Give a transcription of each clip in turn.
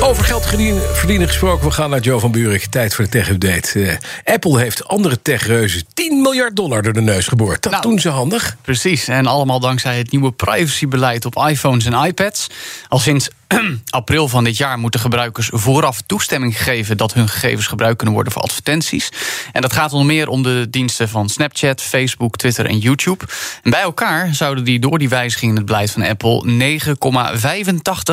Over geld verdienen gesproken, we gaan naar Joe van Burik. Tijd voor de tech-update. Apple heeft andere techreuzen $10 miljard door de neus geboord. Dat doen ze handig. Precies, en allemaal dankzij het nieuwe privacybeleid op iPhones en iPads. Al sinds april van dit jaar moeten gebruikers vooraf toestemming geven dat hun gegevens gebruikt kunnen worden voor advertenties. En dat gaat onder meer om de diensten van Snapchat, Facebook, Twitter en YouTube. En bij elkaar zouden die door die wijziging in het beleid van Apple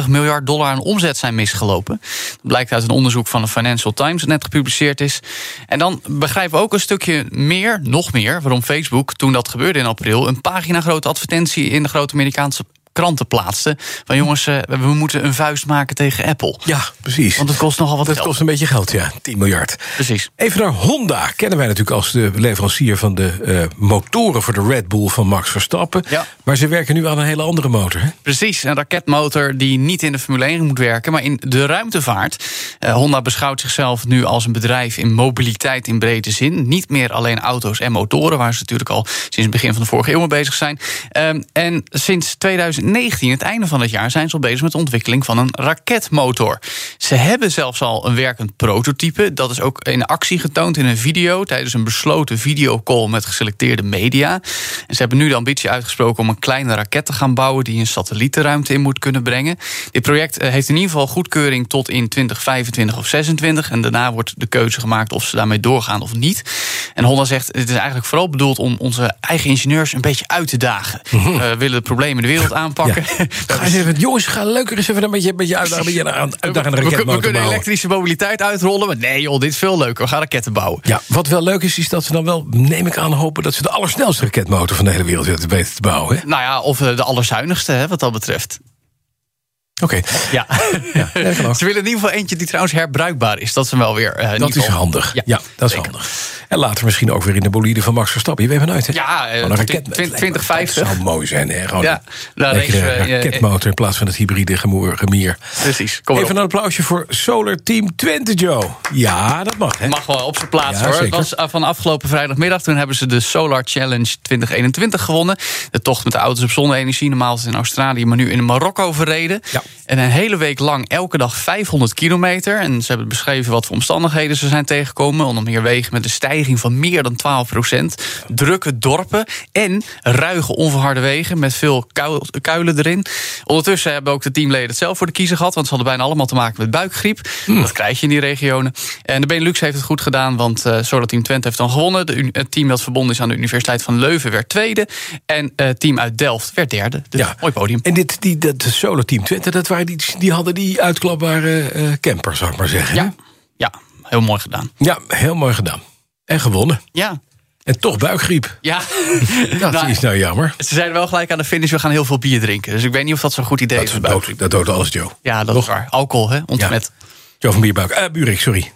$9,85 miljard aan omzet zijn misgelopen. Dat blijkt uit een onderzoek van de Financial Times dat net gepubliceerd is. En dan begrijpen we ook een stukje meer, nog meer, waarom Facebook toen dat gebeurde in april een pagina grote advertentie in de grote Amerikaanse kranten plaatsten. Van jongens, we moeten een vuist maken tegen Apple. Ja, precies. Want het kost nogal wat geld. Het kost een beetje geld, ja. 10 miljard. Precies. Even naar Honda. Kennen wij natuurlijk als de leverancier van de motoren voor de Red Bull van Max Verstappen. Ja. Maar ze werken nu aan een hele andere motor. Hè? Precies, een raketmotor die niet in de Formule 1 moet werken, maar in de ruimtevaart. Honda beschouwt zichzelf nu als een bedrijf in mobiliteit in brede zin. Niet meer alleen auto's en motoren, waar ze natuurlijk al sinds het begin van de vorige eeuw mee bezig zijn. En sinds 2019, het einde van het jaar, zijn ze al bezig met de ontwikkeling van een raketmotor. Ze hebben zelfs al een werkend prototype. Dat is ook in actie getoond in een video tijdens een besloten videocall met geselecteerde media. En ze hebben nu de ambitie uitgesproken om een kleine raket te gaan bouwen die een satellietenruimte in moet kunnen brengen. Dit project heeft in ieder geval goedkeuring tot in 2025 of 26. En daarna wordt de keuze gemaakt of ze daarmee doorgaan of niet. En Honda zegt, het is eigenlijk vooral bedoeld om onze eigen ingenieurs een beetje uit te dagen. We willen de problemen de wereld aanpakken. Ja. Jongens, ga leuker eens even een beetje uitdagen de raketmotor we kunnen elektrische mobiliteit uitrollen, maar nee joh, dit is veel leuker. We gaan raketten bouwen. Ja, wat wel leuk is dat ze dan wel, neem ik aan, hopen dat ze de allersnelste raketmotor van de hele wereld weten te bouwen. Hè? Nou ja, of de allerzuinigste, hè, wat dat betreft. Oké. Ja. Ja, ze willen in ieder geval eentje die trouwens herbruikbaar is. Dat is hem wel weer. Dat is handig. Ja, dat is handig. En later misschien ook weer in de bolide van Max Verstappen. Je weet van uit, hè? Ja, 2050. Dat zou mooi zijn, hè? Gewoon een raketmotor in plaats van het hybride gemier. Precies. Even een applausje voor Solar Team Twente, Joe. Ja, dat mag, hè? Mag wel op zijn plaats, hoor. Zeker. Dat was van afgelopen vrijdagmiddag. Toen hebben ze de Solar Challenge 2021 gewonnen. De tocht met de auto's op zonne-energie. Normaal is het in Australië, maar nu in Marokko verreden. Ja. En een hele week lang elke dag 500 kilometer. En ze hebben beschreven wat voor omstandigheden ze zijn tegengekomen. Onder meer wegen met een stijging van meer dan 12%. Drukke dorpen en ruige onverharde wegen met veel kuilen erin. Ondertussen hebben ook de teamleden het zelf voor de kiezer gehad. Want ze hadden bijna allemaal te maken met buikgriep. Dat krijg je in die regionen. En de Benelux heeft het goed gedaan, want Solar Team Twente heeft dan gewonnen. Het team dat verbonden is aan de Universiteit van Leuven werd tweede. En het team uit Delft werd derde. Dus ja. Mooi podium. En dat Solar Team Twente, dat waren die hadden die uitklapbare camper, zou ik maar zeggen. Ja, heel mooi gedaan. Ja, heel mooi gedaan. En gewonnen. Ja. En toch buikgriep. Ja. Dat is nou jammer. Ze zeiden wel gelijk aan de finish, we gaan heel veel bier drinken. Dus ik weet niet of dat zo'n goed idee is. Dat doodt alles, Joe. Ja, dat is waar. Alcohol, hè? Ontmet. Ja. Joe van Bierbuik. Burik, sorry.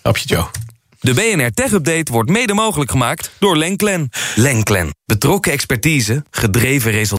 Knapje, Joe. De BNR Tech Update wordt mede mogelijk gemaakt door Lenklen. Lenklen. Betrokken expertise, gedreven resultaten.